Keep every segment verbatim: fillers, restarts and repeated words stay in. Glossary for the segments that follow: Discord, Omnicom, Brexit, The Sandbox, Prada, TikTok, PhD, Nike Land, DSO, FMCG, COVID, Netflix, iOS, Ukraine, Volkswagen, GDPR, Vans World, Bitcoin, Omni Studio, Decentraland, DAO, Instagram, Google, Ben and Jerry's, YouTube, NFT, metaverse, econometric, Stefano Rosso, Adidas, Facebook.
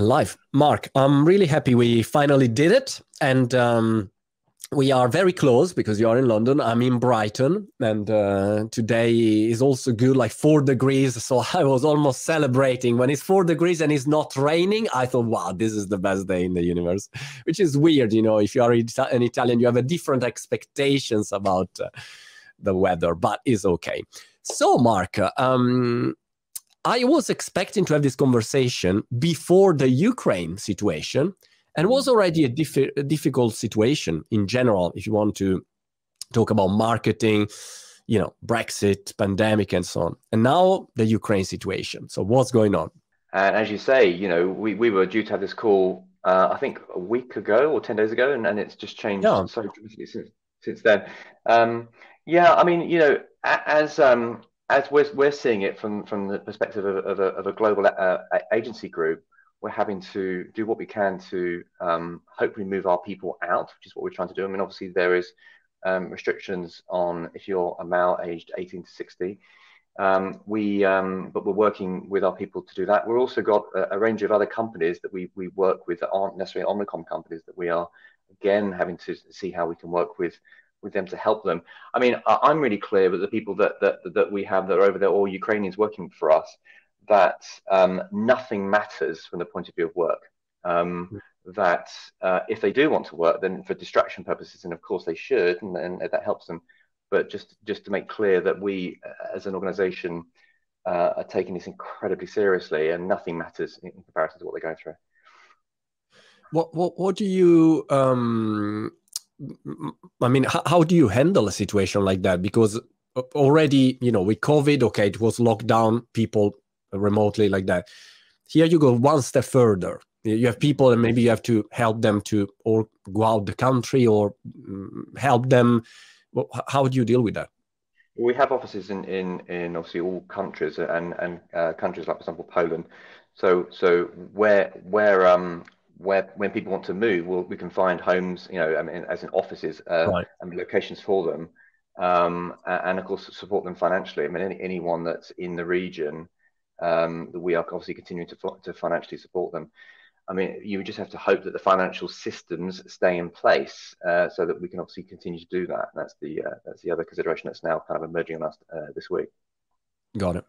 live. Mark, I'm really happy we finally did it. And um, we are very close because you are in London. I'm in Brighton. And uh, today is also good, like four degrees. So I was almost celebrating when it's four degrees and it's not raining. I thought, wow, this is the best day in the universe, which is weird. You know, if you are an Italian, you have a different expectations about uh, the weather, but it's okay. So, Mark, um, I was expecting to have this conversation before the Ukraine situation, and was already a, diffi a difficult situation in general, if you want to talk about marketing, you know, Brexit, pandemic, and so on. And now the Ukraine situation. So what's going on? And as you say, you know, we, we were due to have this call, uh, I think, a week ago or ten days ago, and, and it's just changed yeah. so dramatically since, since then. Um, yeah, I mean, you know, as... Um, As we're, we're seeing it from, from the perspective of, of, a, of a global uh, agency group, we're having to do what we can to um, hopefully move our people out, which is what we're trying to do. I mean, obviously, there is um, restrictions on if you're a male aged eighteen to sixty. Um, we, um, but we're working with our people to do that. We've also got a, a range of other companies that we, we work with that aren't necessarily Omnicom companies that we are, again, having to see how we can work with with them to help them. I mean, I'm really clear with the people that that that we have that are over there, all Ukrainians working for us, that um, nothing matters from the point of view of work. Um, that uh, if they do want to work, then for distraction purposes, and of course they should, and, and that helps them. But just just to make clear that we, as an organisation, uh, are taking this incredibly seriously, and nothing matters in comparison to what they're going through. What what what do you? Um... I mean, how, how do you handle a situation like that? Because already, you know, with COVID, okay, it was locked down, people remotely like that. Here you go one step further. You have people and maybe you have to help them to or go out the country or help them. How do you deal with that? We have offices in, in, in obviously all countries and, and uh, countries like, for example, Poland. So so where, where um. where when people want to move, well, we can find homes, you know, I mean, as in offices uh, right. and locations for them, um, and of course support them financially. I mean, any, anyone that's in the region, um, we are obviously continuing to, to financially support them. I mean, you just have to hope that the financial systems stay in place uh, so that we can obviously continue to do that. And that's the uh, that's the other consideration that's now kind of emerging on us uh, this week. Got it.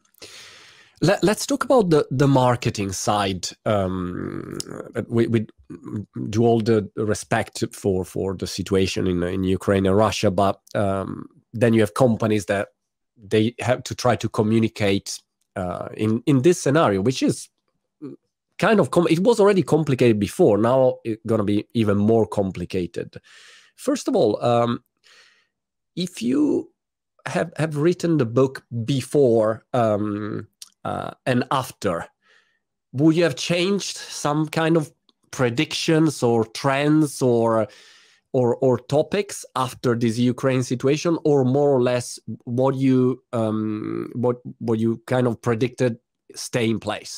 Let, let's talk about the, the marketing side. Um, we, we do all the respect for, for the situation in, in Ukraine and Russia, but um, then you have companies that they have to try to communicate uh, in, in this scenario, which is kind of, com it was already complicated before. Now it's going to be even more complicated. First of all, um, if you have, have written the book before, um, Uh, and after, would you have changed some kind of predictions or trends or, or or topics after this Ukraine situation, or more or less what you um, what what you kind of predicted stay in place?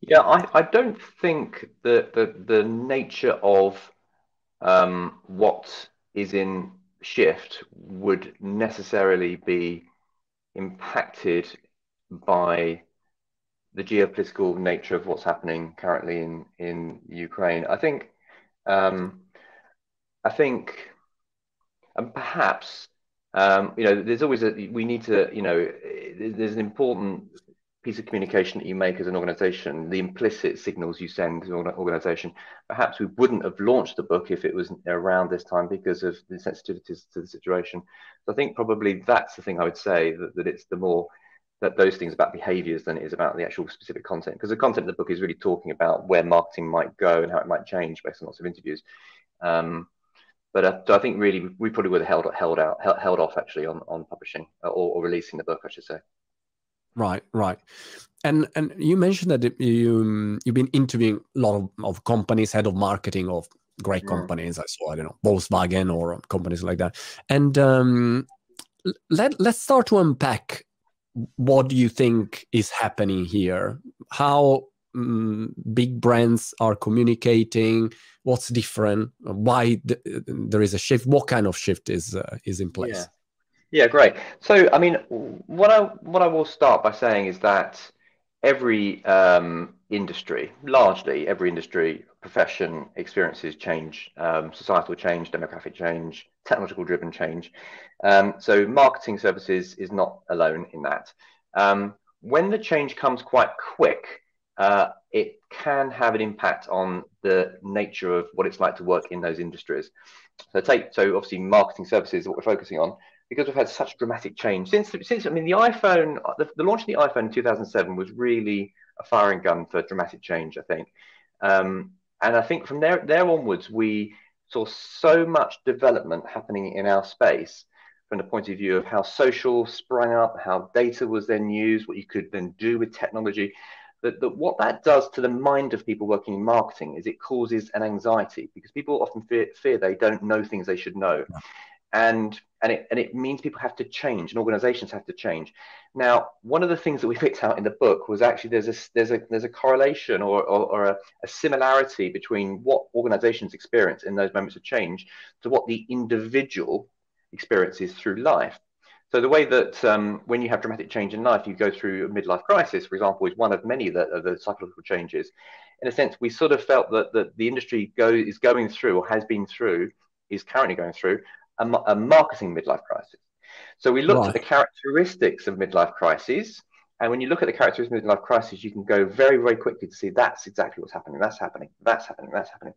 Yeah, I, I don't think that the the nature of um, what is in shift would necessarily be impacted by the geopolitical nature of what's happening currently in, in Ukraine. I think, um, I think, and perhaps, um, you know, there's always a, we need to, you know, there's an important piece of communication that you make as an organization, the implicit signals you send to an organization. Perhaps we wouldn't have launched the book if it was around this time because of the sensitivities to the situation. So I think probably that's the thing I would say, that, that it's the more, that those things about behaviors than it is about the actual specific content. Because the content of the book is really talking about where marketing might go and how it might change based on lots of interviews. Um, but I, so I think really we probably would have held, held, out, held, held off actually on, on publishing or, or releasing the book, I should say. Right, right. And and you mentioned that you, you've been interviewing a lot of, of companies, head of marketing of great companies. I saw, I don't know, Volkswagen or companies like that. And um, let, let's start to unpack what do you think is happening here? How um, big brands are communicating? What's different? Why th there is a shift? What kind of shift is uh, is in place? Yeah. yeah, great. So, I mean, what I what I will start by saying is that every um, industry, largely every industry, profession, experiences change, um, societal change, demographic change, technological driven change. Um, so marketing services is not alone in that. Um, when the change comes quite quick, uh, it can have an impact on the nature of what it's like to work in those industries. So take, so obviously marketing services is what we're focusing on, because we've had such dramatic change since, since I mean, the iPhone, the, the launch of the iPhone in two thousand seven was really a firing gun for dramatic change, I think. Um, and I think from there, there onwards, we saw so much development happening in our space from the point of view of how social sprang up, how data was then used, what you could then do with technology. That, that what that does to the mind of people working in marketing is it causes an anxiety, because people often fear, fear they don't know things they should know. Yeah. And and it, and it means people have to change and organizations have to change. Now, one of the things that we picked out in the book was actually there's a, there's a, there's a correlation or, or, or a, a similarity between what organizations experience in those moments of change to what the individual experiences through life. So the way that um, when you have dramatic change in life, you go through a midlife crisis, for example, is one of many that are the psychological changes. In a sense, we sort of felt that, that the industry go, is going through or has been through, is currently going through, a, a marketing midlife crisis. So we looked [S2] Right. [S1] At the characteristics of midlife crises. And when you look at the characteristics of midlife crises, you can go very, very quickly to see that's exactly what's happening. That's happening. That's happening. That's happening.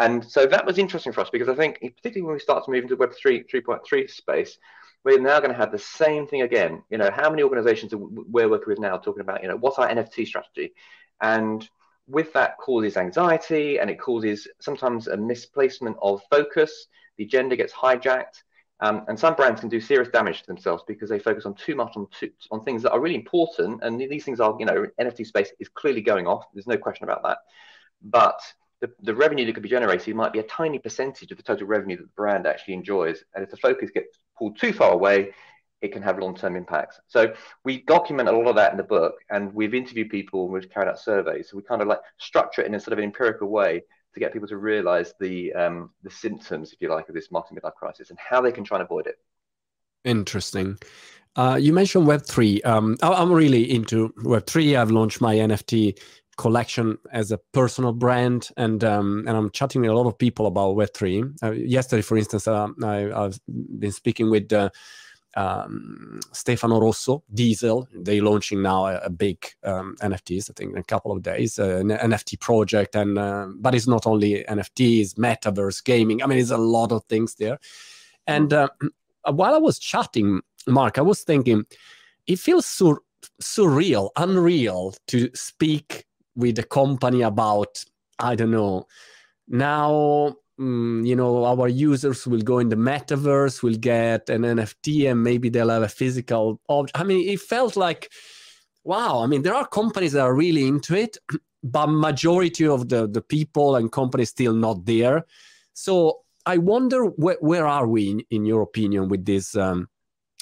And so that was interesting for us, because I think particularly when we start to move into Web three, three point three space, we're now going to have the same thing again. You know, how many organizations are we're working with now talking about, you know, what's our N F T strategy? And with that causes anxiety, and it causes sometimes a misplacement of focus. The agenda gets hijacked. Um, and some brands can do serious damage to themselves because they focus on too much on, too, on things that are really important. And these things are, you know, N F T space is clearly going off. There's no question about that. But the, the revenue that could be generated might be a tiny percentage of the total revenue that the brand actually enjoys. And if the focus gets pulled too far away, it can have long-term impacts. So we document a lot of that in the book, and we've interviewed people and we've carried out surveys. So we kind of like structure it in a sort of an empirical way to get people to realize the um, the symptoms, if you like, of this marketing midlife crisis and how they can try and avoid it. Interesting. Uh, you mentioned Web three. Um, I'm really into Web three. I've launched my N F T collection as a personal brand, and um, and I'm chatting with a lot of people about Web three. Uh, yesterday, for instance, uh, I, I've been speaking with uh, um, Stefano Rosso, Diesel. They're launching now a, a big um, N F Ts, I think, in a couple of days, uh, an N F T project. And uh, but it's not only N F Ts, metaverse, gaming. I mean, it's a lot of things there. And uh, while I was chatting, Mark, I was thinking, it feels sur surreal, unreal to speak with the company about, I don't know, now, mm, you know, our users will go in the metaverse, will get an N F T, and maybe they'll have a physical object. I mean, it felt like, wow. I mean, there are companies that are really into it, but majority of the, the people and companies still not there. So I wonder, wh where are we, in, in your opinion, with this um,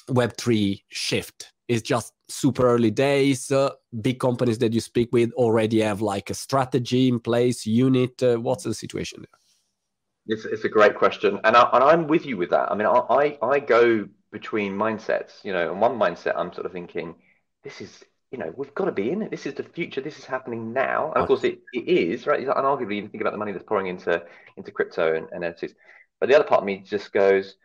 Web three shift? It's just super early days. Uh, big companies that you speak with already have like a strategy in place, unit. Uh, what's the situation there? It's, it's a great question. And, I, and I'm with you with that. I mean, I, I go between mindsets, you know, and one mindset I'm sort of thinking, this is, you know, we've got to be in it. This is the future. This is happening now. And of course it, it is, right? And arguably, you think about the money that's pouring into, into crypto and, and N F Ts. But the other part of me just goes,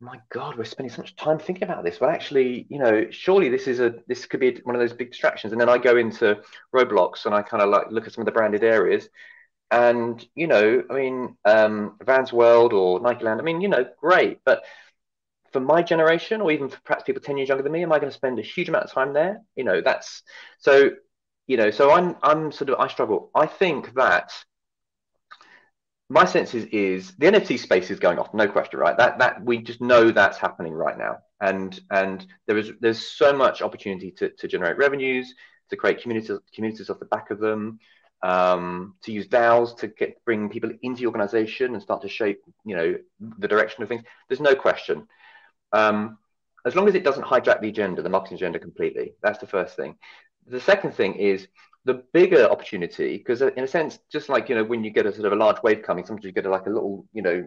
my God, we're spending so much time thinking about this. Well, actually, you know, surely this is a this could be one of those big distractions. And then I go into Roblox and I kind of like look at some of the branded areas, and you know, I mean, um, Vans World or Nike Land. I mean, you know, great, but for my generation, or even for perhaps people ten years younger than me, am I going to spend a huge amount of time there? You know, that's so. You know, so I'm I'm sort of I struggle. I think that. My sense is, is the N F T space is going off, no question, right? That that we just know that's happening right now, and and there is there's so much opportunity to to generate revenues, to create communities communities off the back of them, um, to use DAOs to get bring people into the organization and start to shape, you know, the direction of things. There's no question. Um, as long as it doesn't hijack the agenda, the marketing agenda completely. That's the first thing. The second thing is. The bigger opportunity, because in a sense, just like, you know, when you get a sort of a large wave coming, sometimes you get a, like a little, you know,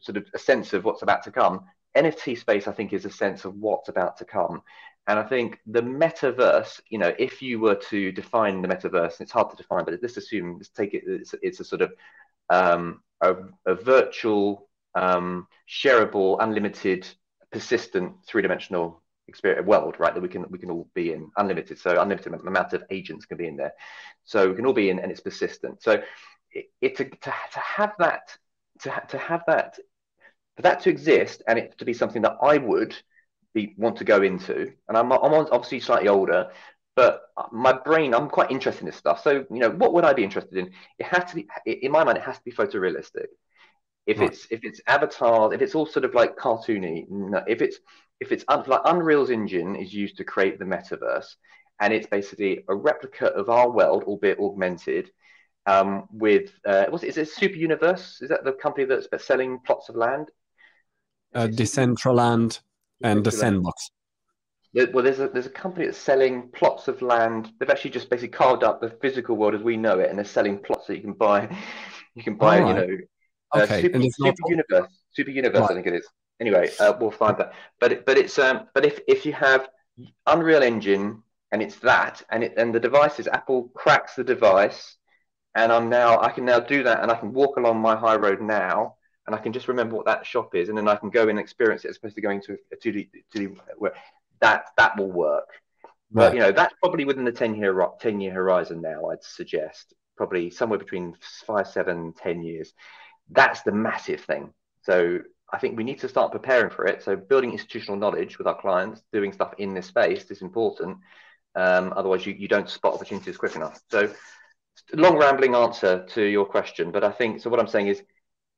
sort of a sense of what's about to come. N F T space, I think, is a sense of what's about to come. And I think the metaverse, you know, if you were to define the metaverse, and it's hard to define, but let's assume, let's take it, it's, it's a sort of um, a, a virtual, um, shareable, unlimited, persistent, three-dimensional experience world, right, that we can we can all be in, unlimited. So unlimited amount of agents can be in there. So we can all be in, and it's persistent. So it, it to, to, to have that, to, to have that, for that to exist, and it to be something that I would be, want to go into, and I'm, I'm obviously slightly older, but my brain, I'm quite interested in this stuff. So, you know, what would I be interested in? It has to be, in my mind, it has to be photorealistic. If right. it's if it's avatars, if it's all sort of like cartoony, no, if it's if it's un, like Unreal Engine is used to create the metaverse, and it's basically a replica of our world, albeit augmented. Um, with uh, what's it, is it Super Universe? Is that the company that's selling plots of land? Uh, Decentraland and The Sandbox. Well, there's a there's a company that's selling plots of land. They've actually just basically carved up the physical world as we know it, and they're selling plots that you can buy. You can buy, oh, you know. Okay. Uh, super, and it's super not... universe, super universe. Right. I think it is. Anyway, uh, we'll find that. But but it's um. But if if you have Unreal Engine and it's that, and it and the device is Apple cracks the device, and I'm now I can now do that, and I can walk along my high road now, and I can just remember what that shop is, and then I can go and experience it as opposed to going to a two D where that that will work. Right. But you know that's probably within the ten year ten year horizon now. I'd suggest probably somewhere between five, seven, ten years. That's the massive thing. So I think we need to start preparing for it. So building institutional knowledge with our clients, doing stuff in this space is important. Um, otherwise, you, you don't spot opportunities quick enough. So long rambling answer to your question. But I think, so what I'm saying is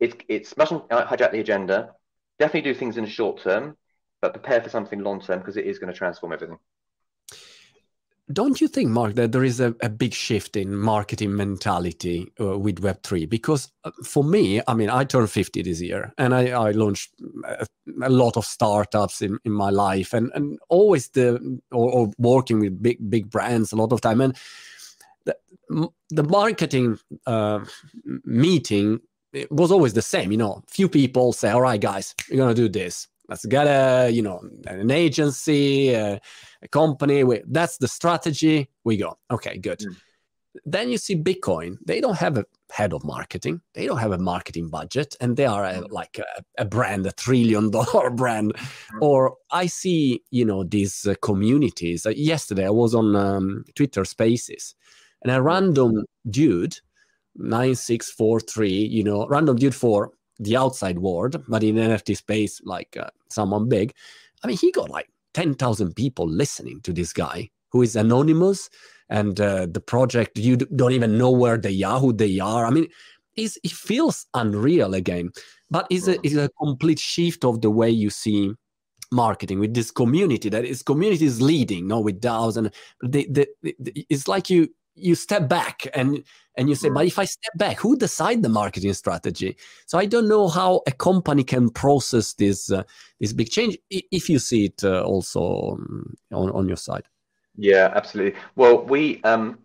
it's, it's mustn't hijack the agenda. Definitely do things in the short term, but prepare for something long term because it is going to transform everything. Don't you think, Mark, that there is a, a big shift in marketing mentality uh, with Web three? Because for me, I mean, I turned fifty this year and I, I launched a, a lot of startups in, in my life and, and always the or, or working with big, big brands a lot of time. And the, the marketing uh, meeting it was always the same. You know, few people say, all right, guys, you're going to do this. Let's get a, you know, an agency, a, a company. We, that's the strategy. We go. Okay, good. Mm. Then you see Bitcoin. They don't have a head of marketing. They don't have a marketing budget. And they are a, like a, a brand, a trillion dollar brand. Mm. Or I see, you know, these uh, communities. Uh, yesterday, I was on um, Twitter Spaces. And a random dude, nine six four three, you know, random dude for the outside world, but in N F T space, like uh, someone big. I mean, he got like ten thousand people listening to this guy who is anonymous and uh, the project, you don't even know where they are, who they are. I mean, it's, it feels unreal again, but it's a, it's a complete shift of the way you see marketing with this community that is community is leading, not with DAOs. And they, they, they, it's like you, you step back and, and you say, but if I step back, who decide the marketing strategy? So I don't know how a company can process this, uh, this big change, if you see it uh, also on, on your side. Yeah, absolutely. Well, we, um,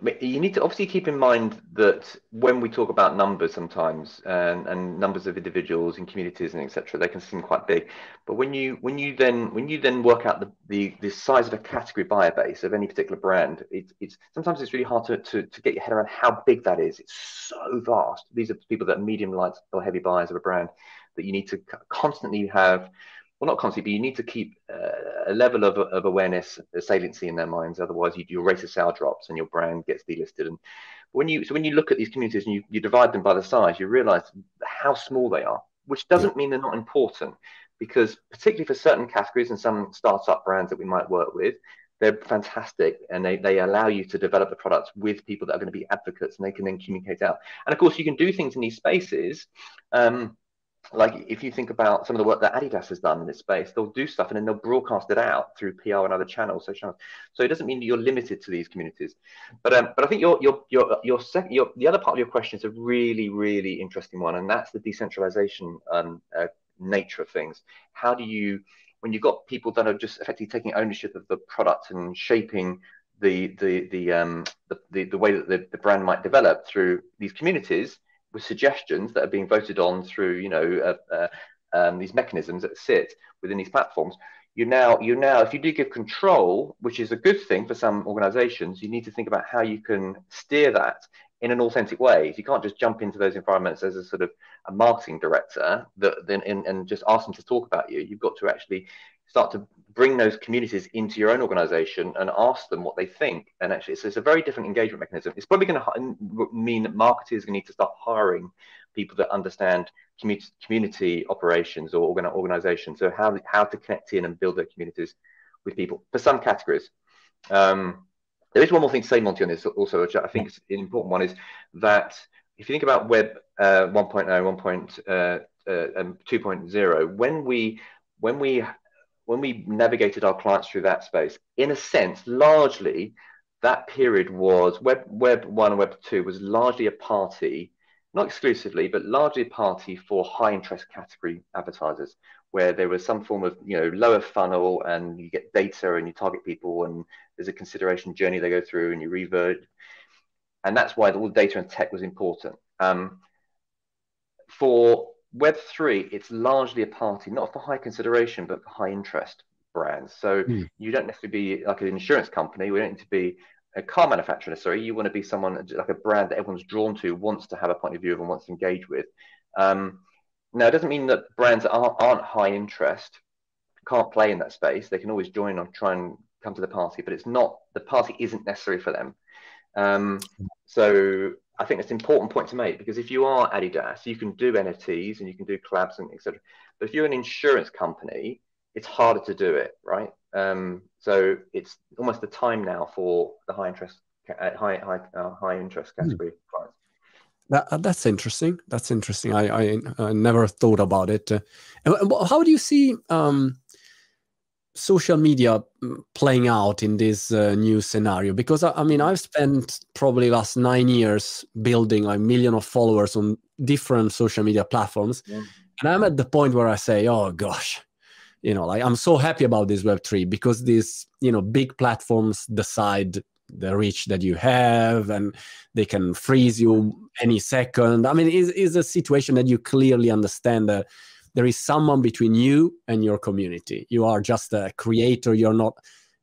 I mean, you need to obviously keep in mind that when we talk about numbers sometimes and, and numbers of individuals and communities and et cetera, they can seem quite big. But when you, when you then, when you then work out the, the, the size of a category buyer base of any particular brand, it, it's sometimes it's really hard to, to, to get your head around how big that is. It's so vast. These are people that are medium light or heavy buyers of a brand that you need to constantly have, well, not constantly, but you need to keep uh, a level of, of awareness, a saliency in their minds. Otherwise, you, your rate of sale drops and your brand gets delisted. And when you so when you look at these communities and you, you divide them by the size, you realize how small they are, which doesn't mean they're not important, because particularly for certain categories and some startup brands that we might work with, they're fantastic and they, they allow you to develop the products with people that are going to be advocates and they can then communicate out. And of course, you can do things in these spaces. Um, Like if you think about some of the work that Adidas has done in this space, they'll do stuff and then they'll broadcast it out through P R and other channels. So, so it doesn't mean you're limited to these communities. But um, but I think your your your your second your the other part of your question is a really really interesting one, and that's the decentralization um, uh, nature of things. How do you, when you've got people that are just effectively taking ownership of the product and shaping the the the um the the, the way that the, the brand might develop through these communities, with suggestions that are being voted on through, you know, uh, uh, um, these mechanisms that sit within these platforms, you now, you now, if you do give control, which is a good thing for some organizations, you need to think about how you can steer that in an authentic way. You can't just jump into those environments as a sort of a marketing director that then and, and just ask them to talk about you. You've got to actually start to bring those communities into your own organization and ask them what they think. And actually, so it's a very different engagement mechanism. It's probably going to mean that marketers are going to need to start hiring people that understand community, community operations or organ organizations. So how, how to connect in and build their communities with people for some categories. Um, There is one more thing to say, Monty, on this also, which I think is an important one, is that if you think about Web uh, one point oh, one point two point oh, when we when we when we navigated our clients through that space, in a sense, largely that period was Web Web one and Web two was largely a party, not exclusively, but largely a party for high interest category advertisers, where there was some form of, you know, lower funnel, and you get data and you target people, and there's a consideration journey they go through, and you revert. And that's why all the data and tech was important. Um, for Web three, it's largely a party, not for high consideration, but for high interest brands. So mm. you don't have to be like an insurance company. We don't need to be a car manufacturer necessarily. You want to be someone like a brand that everyone's drawn to, wants to have a point of view of, and wants to engage with. Um, Now, it doesn't mean that brands that aren't, aren't high interest can't play in that space. They can always join or try and come to the party, but it's not, the party isn't necessary for them. Um, so I think it's an important point to make, because if you are Adidas, you can do N F Ts and you can do collabs and et cetera. But if you're an insurance company, it's harder to do it, right? Um, so it's almost the time now for the high interest, uh, high, high, uh, high interest category mm. clients. That, that's interesting. That's interesting. I, I, I never thought about it. Uh, how do you see um, social media playing out in this uh, new scenario? Because, I, I mean, I've spent probably last nine years building a million of followers on different social media platforms. Yeah. And I'm at the point where I say, oh, gosh, you know, like I'm so happy about this Web three, because these, you know, big platforms decide the reach that you have, and they can freeze you any second. I mean, is is a situation that you clearly understand that there is someone between you and your community. You are just a creator. You're not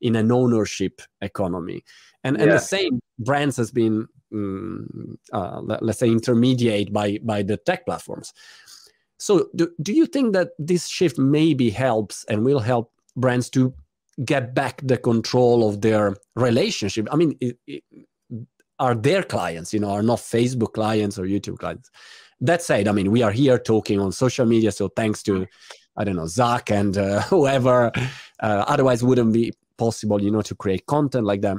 in an ownership economy. And yeah. and the same brands has been, um, uh, let, let's say, intermediate by by the tech platforms. So do, do you think that this shift maybe helps and will help brands to get back the control of their relationship? I mean, it, it, are their clients, you know, are not Facebook clients or YouTube clients. That said, I mean, we are here talking on social media. So thanks to, I don't know, Zach and uh, whoever, uh, otherwise wouldn't be possible, you know, to create content like that.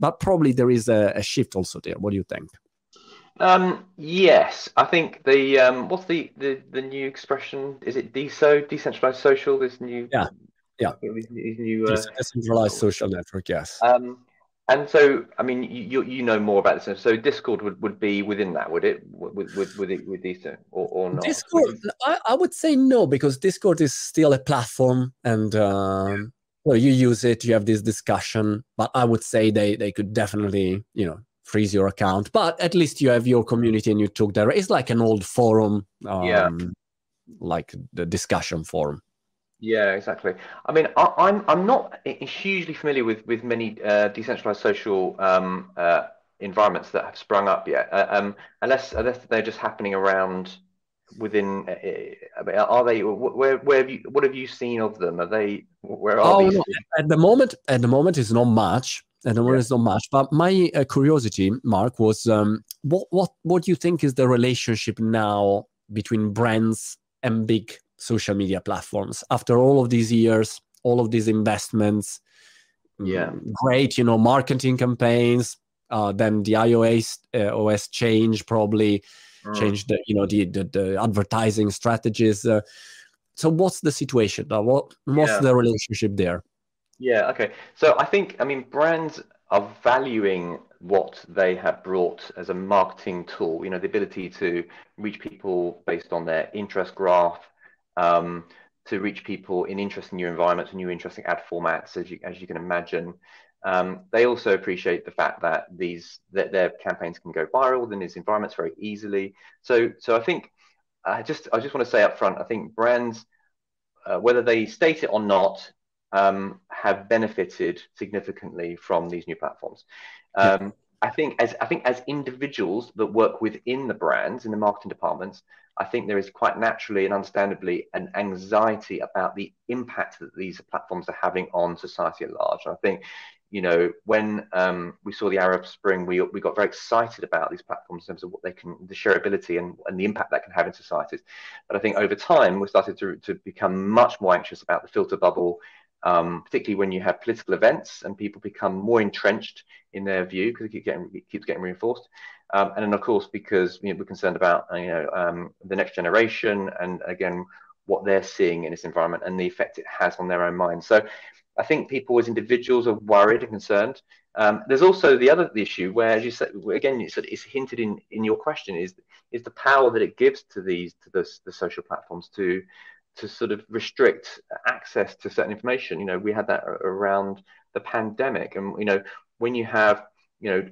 But probably there is a, a shift also there. What do you think? Um, yes, I think the, um, what's the, the, the new expression? Is it D S O, decentralized social, this new... Yeah. Yeah, his, his new, uh, decentralized social network, yes. Um, and so, I mean, you you know more about this. So Discord would, would be within that, would it? Would would would it, would these or, or not? Discord, I, I would say no, because Discord is still a platform, and um, yeah. well, you use it, you have this discussion. But I would say they they could definitely, you know, freeze your account. But at least you have your community and you talk there. It's like an old forum, um, yeah, like the discussion forum. Yeah, exactly. I mean, I, I'm I'm not hugely familiar with with many uh, decentralized social um, uh, environments that have sprung up yet, uh, um, unless unless they're just happening around within. Uh, are they? Where where have you? What have you seen of them? Are they? Where are? Oh, no. At the moment, at the moment, it's not much. At the moment, yeah. it's not much. But my uh, curiosity, Mark, was um, what what what do you think is the relationship now between brands and big social media platforms after all of these years, all of these investments? Yeah, great, you know, marketing campaigns, uh then the iOS uh, O S change probably mm. changed the, you know, the the, the advertising strategies. Uh, so what's the situation now? What what's yeah. the relationship there? Yeah, okay, so I think, I mean, brands are valuing what they have brought as a marketing tool, you know, the ability to reach people based on their interest graph, Um, to reach people in interesting new environments, new interesting ad formats, as you as you can imagine. Um, they also appreciate the fact that these that their campaigns can go viral in these environments very easily. So so I think I just I just want to say up front, I think brands, uh, whether they state it or not, um, have benefited significantly from these new platforms. Um, I think as I think as individuals that work within the brands, in the marketing departments, I think there is quite naturally and understandably an anxiety about the impact that these platforms are having on society at large. And I think, you know, when um, we saw the Arab Spring, we we got very excited about these platforms in terms of what they can, the shareability and, and the impact that can have in societies. But I think over time, we started to, to become much more anxious about the filter bubble, um, particularly when you have political events and people become more entrenched in their view because it keeps getting, it keeps getting reinforced. Um, and then, of course, because you know, we're concerned about you know um, the next generation and, again, what they're seeing in this environment and the effect it has on their own minds. So I think people as individuals are worried and concerned. Um, there's also the other issue where, as you said, again, it's, it's hinted in, in your question, is is the power that it gives to these to the, the social platforms to to sort of restrict access to certain information. You know, we had that around the pandemic, and you know, when you have you know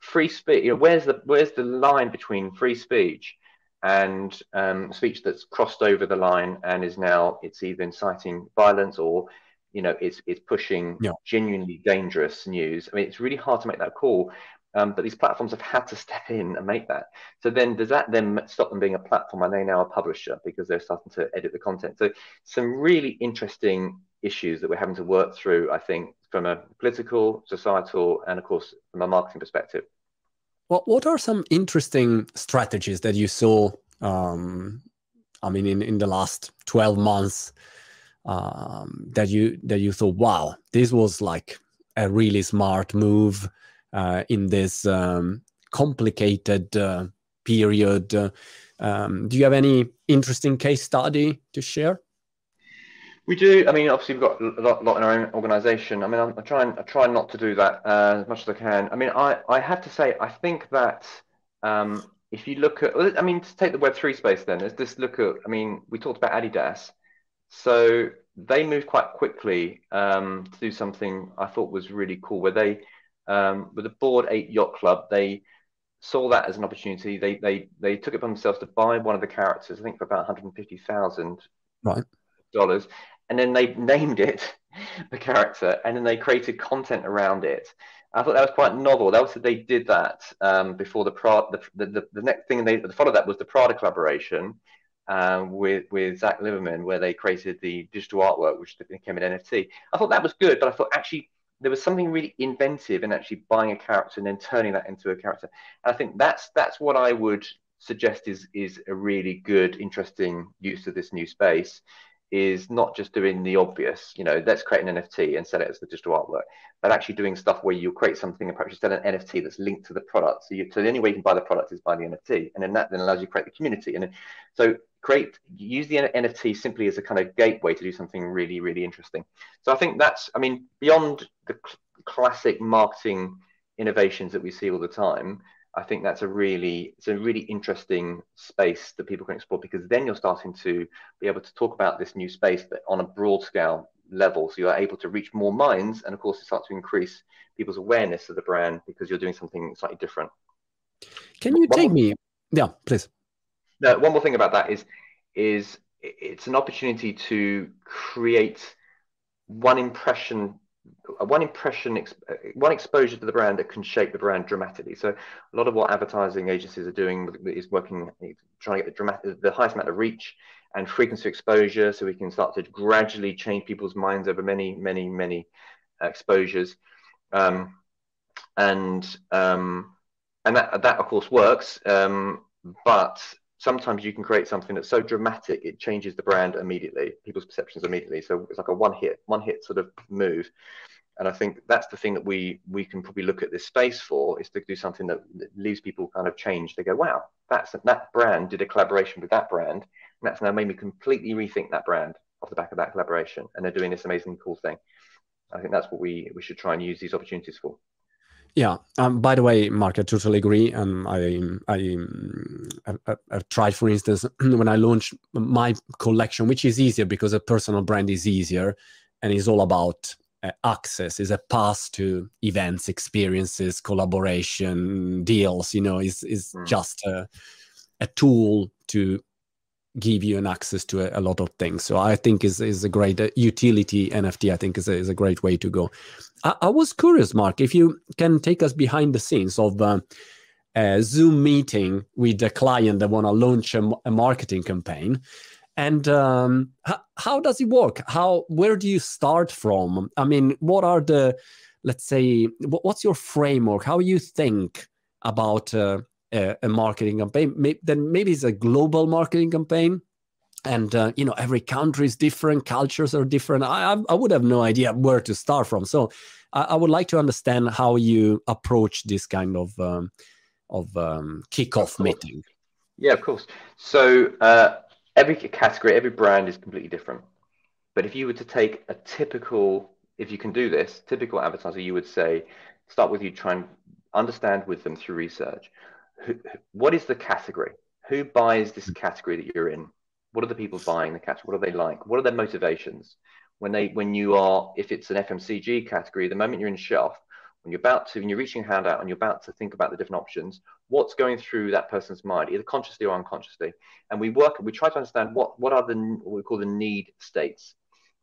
free speech, you know, where's the where's the line between free speech and um, speech that's crossed over the line and is now it's either inciting violence or you know, it's, it's pushing yeah. genuinely dangerous news. I mean, it's really hard to make that call, um, but these platforms have had to step in and make that. So then does that then stop them being a platform? Are they now a publisher because they're starting to edit the content? So some really interesting issues that we're having to work through, I think, from a political, societal, and, of course, from a marketing perspective. Well, what are some interesting strategies that you saw, um, I mean, in, in the last twelve months, Um, that you that you thought, wow, this was like a really smart move uh, in this um, complicated uh, period? Uh, um, do you have any interesting case study to share? We do. I mean, obviously, we've got a lot, lot in our own organisation. I mean, I'm, I'm trying, I try not to do that uh, as much as I can. I mean, I, I have to say, I think that um, if you look at, I mean, to take the Web three space, then let's just look at. I mean, we talked about Adidas. So they moved quite quickly um, to do something I thought was really cool, where they, um, with the Board Ape Yacht Club, they saw that as an opportunity. They they they took it upon themselves to buy one of the characters, I think for about one hundred fifty thousand dollars. Right. And then they named it the character, and then they created content around it. I thought that was quite novel. They also they did that um, before the, pra- the, the, the, the next thing they followed that was the Prada collaboration. Um, with with Zach Liverman, where they created the digital artwork, which became an N F T. I thought that was good, but I thought actually there was something really inventive in actually buying a character and then turning that into a character. And I think that's that's what I would suggest is is a really good, interesting use of this new space. Is not just doing the obvious, you know, let's create an N F T and sell it as the digital artwork, but actually doing stuff where you create something and perhaps sell an N F T that's linked to the product. So, you, so the only way you can buy the product is by the N F T, and then that then allows you to create the community. And then, so create use the N F T simply as a kind of gateway to do something really, really interesting. So I think that's, I mean, beyond the cl- classic marketing innovations that we see all the time. I think that's a really it's a really interesting space that people can explore, because then you're starting to be able to talk about this new space but on a broad scale level. So you're able to reach more minds, and of course it starts to increase people's awareness of the brand because you're doing something slightly different. Can you one take more, me? Yeah, please. No, one more thing about that is is it's an opportunity to create one impression. One impression, one exposure to the brand that can shape the brand dramatically. So a lot of what advertising agencies are doing is working, trying to get the, dramatic, the highest amount of reach and frequency exposure, so we can start to gradually change people's minds over many, many, many exposures. Um, and um, and that, that, of course, works. Um, but sometimes you can create something that's so dramatic, it changes the brand immediately, people's perceptions immediately. So it's like a one-hit, one-hit sort of move. And I think that's the thing that we we can probably look at this space for, is to do something that leaves people kind of changed. They go, wow, that's that brand did a collaboration with that brand, and that's now made me completely rethink that brand off the back of that collaboration. And they're doing this amazing, cool thing. I think that's what we we should try and use these opportunities for. Yeah. Um, by the way, Mark, I totally agree. Um, I, I, I, I've tried, for instance, when I launched my collection, which is easier because a personal brand is easier, and it's all about uh, access. It's a pass to events, experiences, collaboration, deals. You know, it's, it's mm. just a, a tool to give you an access to a, a lot of things. So I think is is a great uh, utility N F T. I think is a, is a great way to go. I, I was curious, Mark, if you can take us behind the scenes of uh, a Zoom meeting with a client that want to launch a, a marketing campaign. And um, how, how does it work? How, where do you start from? I mean, what are the, let's say, what, what's your framework? How you think about uh, a, a marketing campaign? Maybe, then maybe it's a global marketing campaign, and uh, you know, every country is different, cultures are different. I, I would have no idea where to start from. So I, I would like to understand how you approach this kind of um, of um, kickoff meeting. Yeah, of course. So. Uh... Every category, every brand is completely different. But if you were to take a typical, if you can do this, typical advertiser, you would say, start with you, try and understand with them through research. Who, what is the category? Who buys this category that you're in? What are the people buying the category? What do they like? What are their motivations? When they, when you are, if it's an F M C G category, the moment you're in shelf, when you're about to, when you're reaching your hand out and you're about to think about the different options, what's going through that person's mind, either consciously or unconsciously. And we work, we try to understand what, what are the, what we call the need states.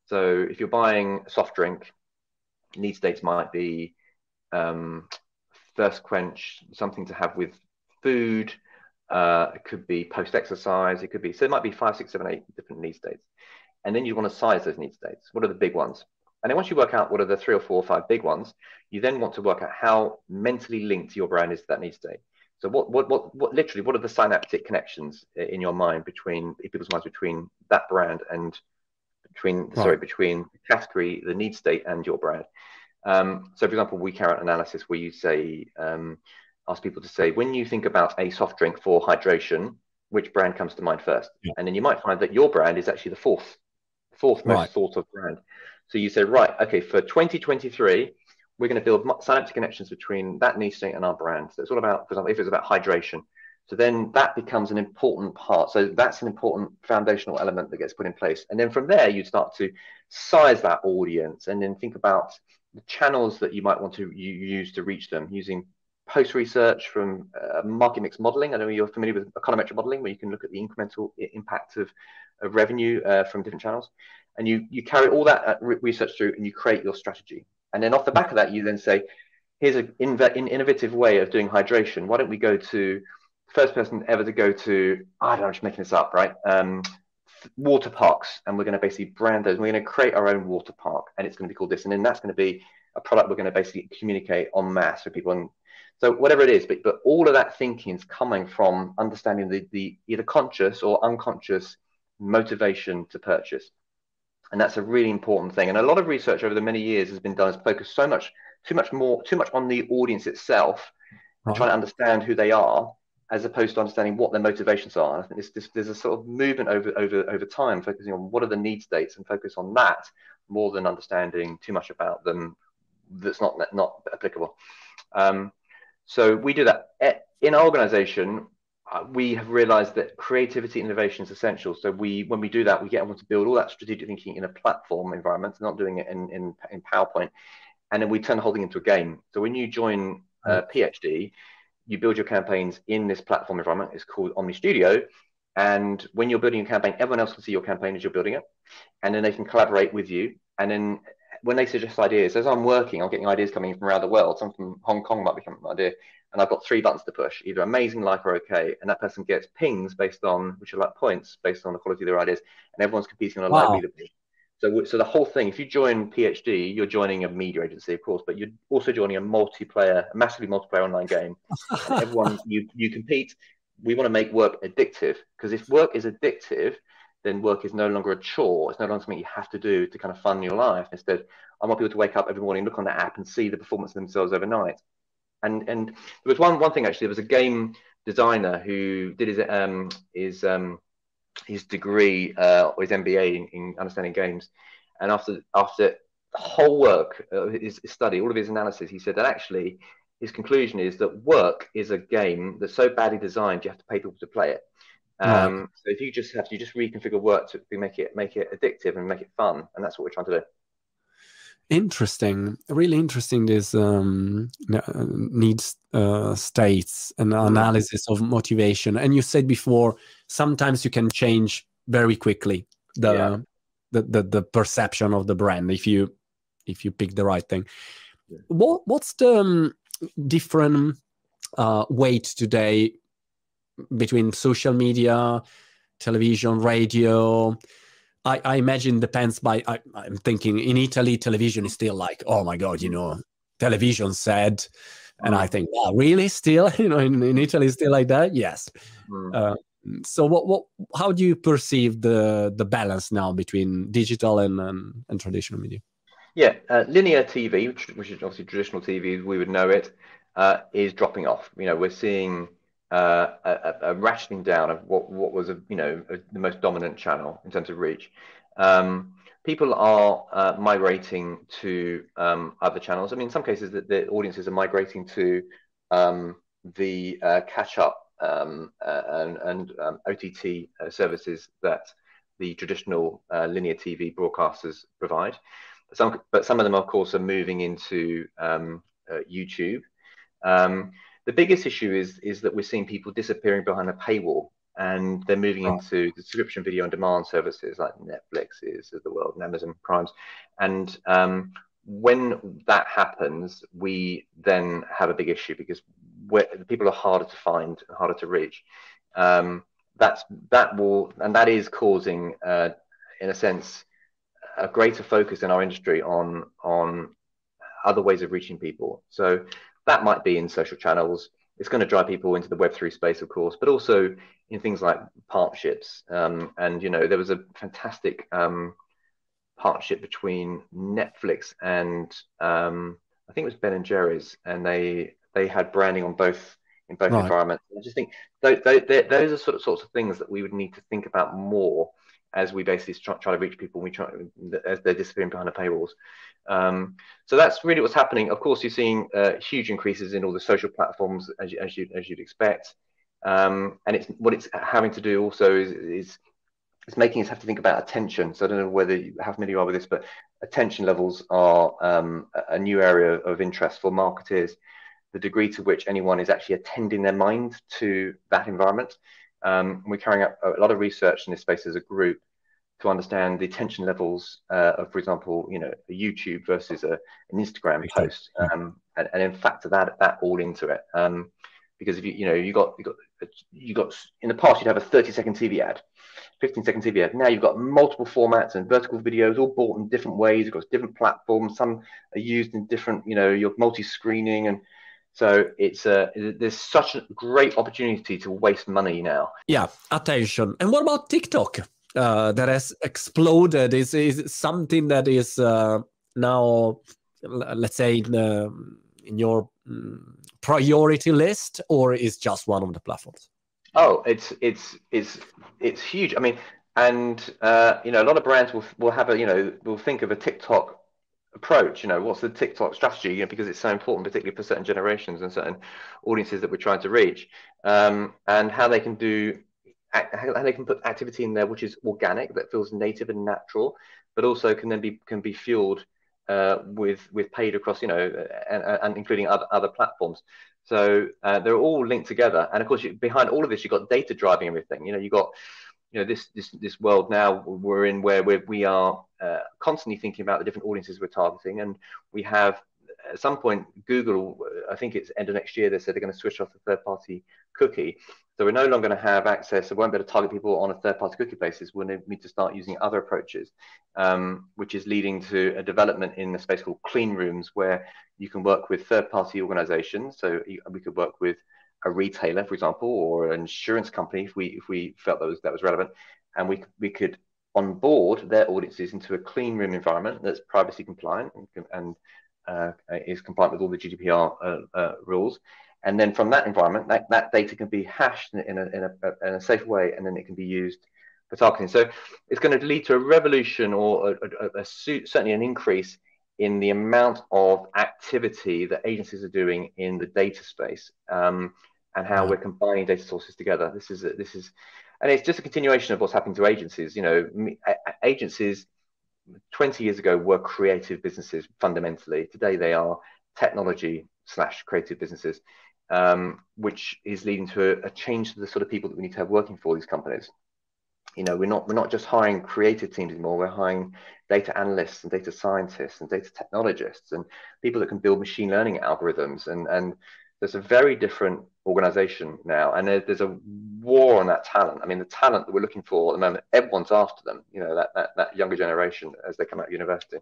So if you're buying a soft drink, need states might be um, thirst quench, something to have with food. Uh, it could be post-exercise. It could be, so it might be five, six, seven, eight different need states. And then you want to size those need states. What are the big ones? And then once you work out what are the three or four or five big ones, you then want to work out how mentally linked your brand is to that need state. So what, what, what, what literally, what are the synaptic connections in your mind between, in people's minds between that brand and between, right. sorry, between the category, the need state and your brand. Um, so for example, we carry out analysis where you say, um, ask people to say, when you think about a soft drink for hydration, which brand comes to mind first? Yeah. And then you might find that your brand is actually the fourth, fourth most right. thought of brand. So you say, right, okay, for twenty twenty-three, we're going to build synaptic connections between that need state and our brand. So it's all about, for example, if it's about hydration, so then that becomes an important part. So that's an important foundational element that gets put in place. And then from there, you start to size that audience and then think about the channels that you might want to you use to reach them using post-research from uh, market mix modeling. I know you're familiar with econometric modeling, where you can look at the incremental impact of, of revenue uh, from different channels. And you, you carry all that research through and you create your strategy. And then off the back of that, you then say, here's an innovative way of doing hydration. Why don't we go to the first person ever to go to, I don't know, I'm just making this up, right? Um, water parks. And we're going to basically brand those. We're going to create our own water park. And it's going to be called this. And then that's going to be a product we're going to basically communicate en masse with people. And so whatever it is, but, but all of that thinking is coming from understanding the, the either conscious or unconscious motivation to purchase. And that's a really important thing. And a lot of research over the many years has been done is focused so much, too much more, too much on the audience itself, right. trying to understand who they are, as opposed to understanding what their motivations are. And I think this, this, there's a sort of movement over, over, over time, focusing on what are the need states and focus on that more than understanding too much about them that's not, not applicable. Um, so we do that in our organization. We have realized that creativity and innovation is essential. So we, when we do that, we get on to build all that strategic thinking in a platform environment, not doing it in, in, in PowerPoint. And then we turn the whole thing into a game. So when you join uh, PhD, you build your campaigns in this platform environment. It's called Omni Studio. And when you're building a campaign, everyone else can see your campaign as you're building it. And then they can collaborate with you. And then when they suggest ideas, as I'm working, I'm getting ideas coming from around the world. Some from Hong Kong might become an idea. And I've got three buttons to push, either amazing, like, or okay. And that person gets pings based on, which are like points, based on the quality of their ideas. And everyone's competing on a wow. live leaderboard. So, so the whole thing, if you join PhD, you're joining a media agency, of course, but you're also joining a multiplayer, a massively multiplayer online game. And everyone, you, you compete. We want to make work addictive, because if work is addictive, then work is no longer a chore. It's no longer something you have to do to kind of fund your life. Instead, I want people to wake up every morning, look on the app and see the performance of themselves overnight. And, and there was one, one thing, actually, there was a game designer who did his, um, his, um, his degree uh, or his M B A in, in understanding games. And after, after the whole work, uh, his, his study, all of his analysis, he said that actually his conclusion is that work is a game that's so badly designed, you have to pay people to play it. Um, right. So if you just have to you just reconfigure work to make it, make it addictive and make it fun. And that's what we're trying to do. Interesting, really interesting. This um, needs uh, states and analysis of motivation. And you said before, sometimes you can change very quickly the, yeah. the the the perception of the brand if you if you pick the right thing. Yeah. What what's the um, different uh, weight today between social media, television, radio? I, I imagine depends by, I, I'm thinking in Italy, television is still like, oh my God, you know, television said, and I think, wow, really still, you know, in, in Italy still like that? Yes. Mm. Uh, so what, what, how do you perceive the, the balance now between digital and, and, and traditional media? Yeah, uh, linear T V, which, which is obviously traditional T V, we would know it, uh, is dropping off. You know, we're seeing Uh, a, a rationing down of what, what was, a, you know, a, the most dominant channel in terms of reach. Um, people are uh, migrating to um, other channels. I mean, in some cases, the, the audiences are migrating to um, the uh, catch-up um, uh, and, and um, O T T uh, services that the traditional uh, linear T V broadcasters provide. Some, but some of them, of course, are moving into um, uh, YouTube. Um, The biggest issue is is that we're seeing people disappearing behind a paywall, and they're moving oh. into subscription video on demand services like Netflix's of the world and Amazon Prime's. And um, when that happens, we then have a big issue because we're, people are harder to find, and harder to reach. Um, that's that will and that is causing, uh, in a sense, a greater focus in our industry on on other ways of reaching people. So. That might be in social channels. It's going to drive people into the Web three space, of course, but also in things like partnerships. Um, and, you know, there was a fantastic um, partnership between Netflix and um, I think it was Ben and Jerry's, and they they had branding on both in both right. environments. And I just think those, those are sort of sorts of things that we would need to think about more as we basically try, try to reach people, we try as they're disappearing behind the paywalls. Um, so that's really what's happening. Of course, you're seeing uh, huge increases in all the social platforms, as you, as you as you'd expect. Um, and it's what it's having to do also is is it's making us have to think about attention. So I don't know whether you, how familiar you are with this, but attention levels are um, a new area of interest for marketers. The degree to which anyone is actually attending their mind to that environment. Um, we're carrying out a lot of research in this space as a group to understand the attention levels uh, of, for example, you know, a YouTube versus a, an Instagram post, um, and, and in fact, that that all into it. Um, because if you you know you got you got you got in the past you'd have a thirty second T V ad, fifteen second T V ad. Now you've got multiple formats and vertical videos, all bought in different ways across different platforms. Some are used in different, you know, your multi-screening and. So it's a, there's such a great opportunity to waste money now. Yeah, attention. And what about TikTok uh, that has exploded? Is is something that is uh, now, let's say, in, uh, in your priority list, or is just one of the platforms? Oh, it's it's it's it's huge. I mean, and uh, you know, a lot of brands will will have a you know will think of a TikTok. Approach, you know, what's the TikTok strategy? You know, because it's so important, particularly for certain generations and certain audiences that we're trying to reach, um, and how they can do, how they can put activity in there which is organic, that feels native and natural, but also can then be can be fueled uh, with with paid across, you know, and, and including other other platforms. So uh, they're all linked together, and of course, you, behind all of this, you've got data driving everything. You know, you got. You know, this this this world now we're in where we're, we are uh, constantly thinking about the different audiences we're targeting, and we have at some point Google, I think it's end of next year, they said they're going to switch off the third-party cookie, so we're no longer going to have access. We won't be able to target people on a third-party cookie basis. We'll need to start using other approaches, um, which is leading to a development in the space called clean rooms, where you can work with third-party organizations. So we could work with a retailer, for example, or an insurance company, if we if we felt that was that was relevant, and we we could onboard their audiences into a clean room environment that's privacy compliant and, and uh, is compliant with all the G D P R uh, uh, rules. And then from that environment, that, that data can be hashed in a, in a in a safe way, and then it can be used for targeting. So it's going to lead to a revolution, or a, a, a certainly an increase in the amount of activity that agencies are doing in the data space. Um, and how we're combining data sources together. This is, a, this is, and it's just a continuation of what's happening to agencies. You know, agencies twenty years ago were creative businesses fundamentally. Today they are technology slash creative businesses, um, which is leading to a, a change to the sort of people that we need to have working for these companies. You know, we're not we're not just hiring creative teams anymore. We're hiring data analysts and data scientists and data technologists and people that can build machine learning algorithms. And and there's a very different organization now, and there, there's a war on that talent. I mean, the talent that we're looking for at the moment, everyone's after them. You know, that that, that younger generation as they come out of university.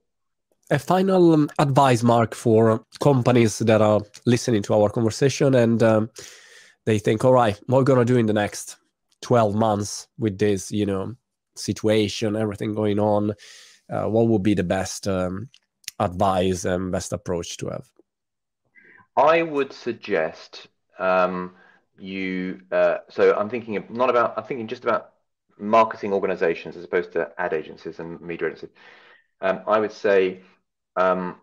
A final um, advice, Mark, for companies that are listening to our conversation and um, they think, all right, what are we gonna do in the next twelve months with this, you know, situation, everything going on? Uh, what would be the best um, advice and best approach to have? I would suggest um, you, uh, so I'm thinking of not about, I'm thinking just about marketing organizations as opposed to ad agencies and media agencies. Um, I would say um,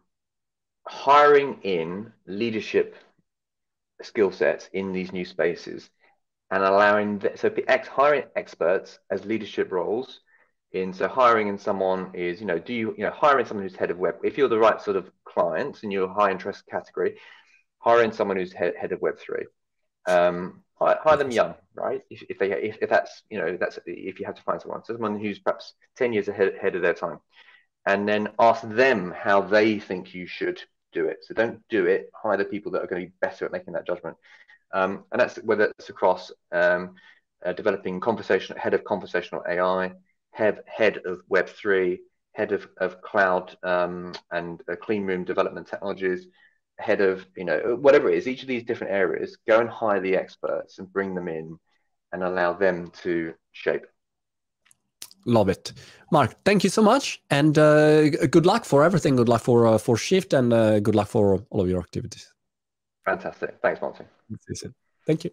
hiring in leadership skill sets in these new spaces and allowing, the, so ex hiring experts as leadership roles in, so hiring in someone is, you know, do you, you know, hiring someone who's head of web, if you're the right sort of client and you're high interest category, hiring someone who's head, head of web three. Um, hire, hire them young, right? If, if they, if, if that's, you know, that's, if you have to find someone, so someone who's perhaps ten years ahead, ahead of their time. And then ask them how they think you should do it. So don't do it. Hire the people that are going to be better at making that judgment. Um, and that's whether it's across um, uh, developing conversational, head of conversational A I, head, head of web three, head of, of cloud um, and uh, clean room development technologies, head of, you know, whatever it is, each of these different areas, go and hire the experts and bring them in and allow them to shape. Love it. Mark, thank you so much. And uh, good luck for everything. Good luck for, uh, for Shift, and uh, good luck for all of your activities. Fantastic. Thanks, Martin. Thank you.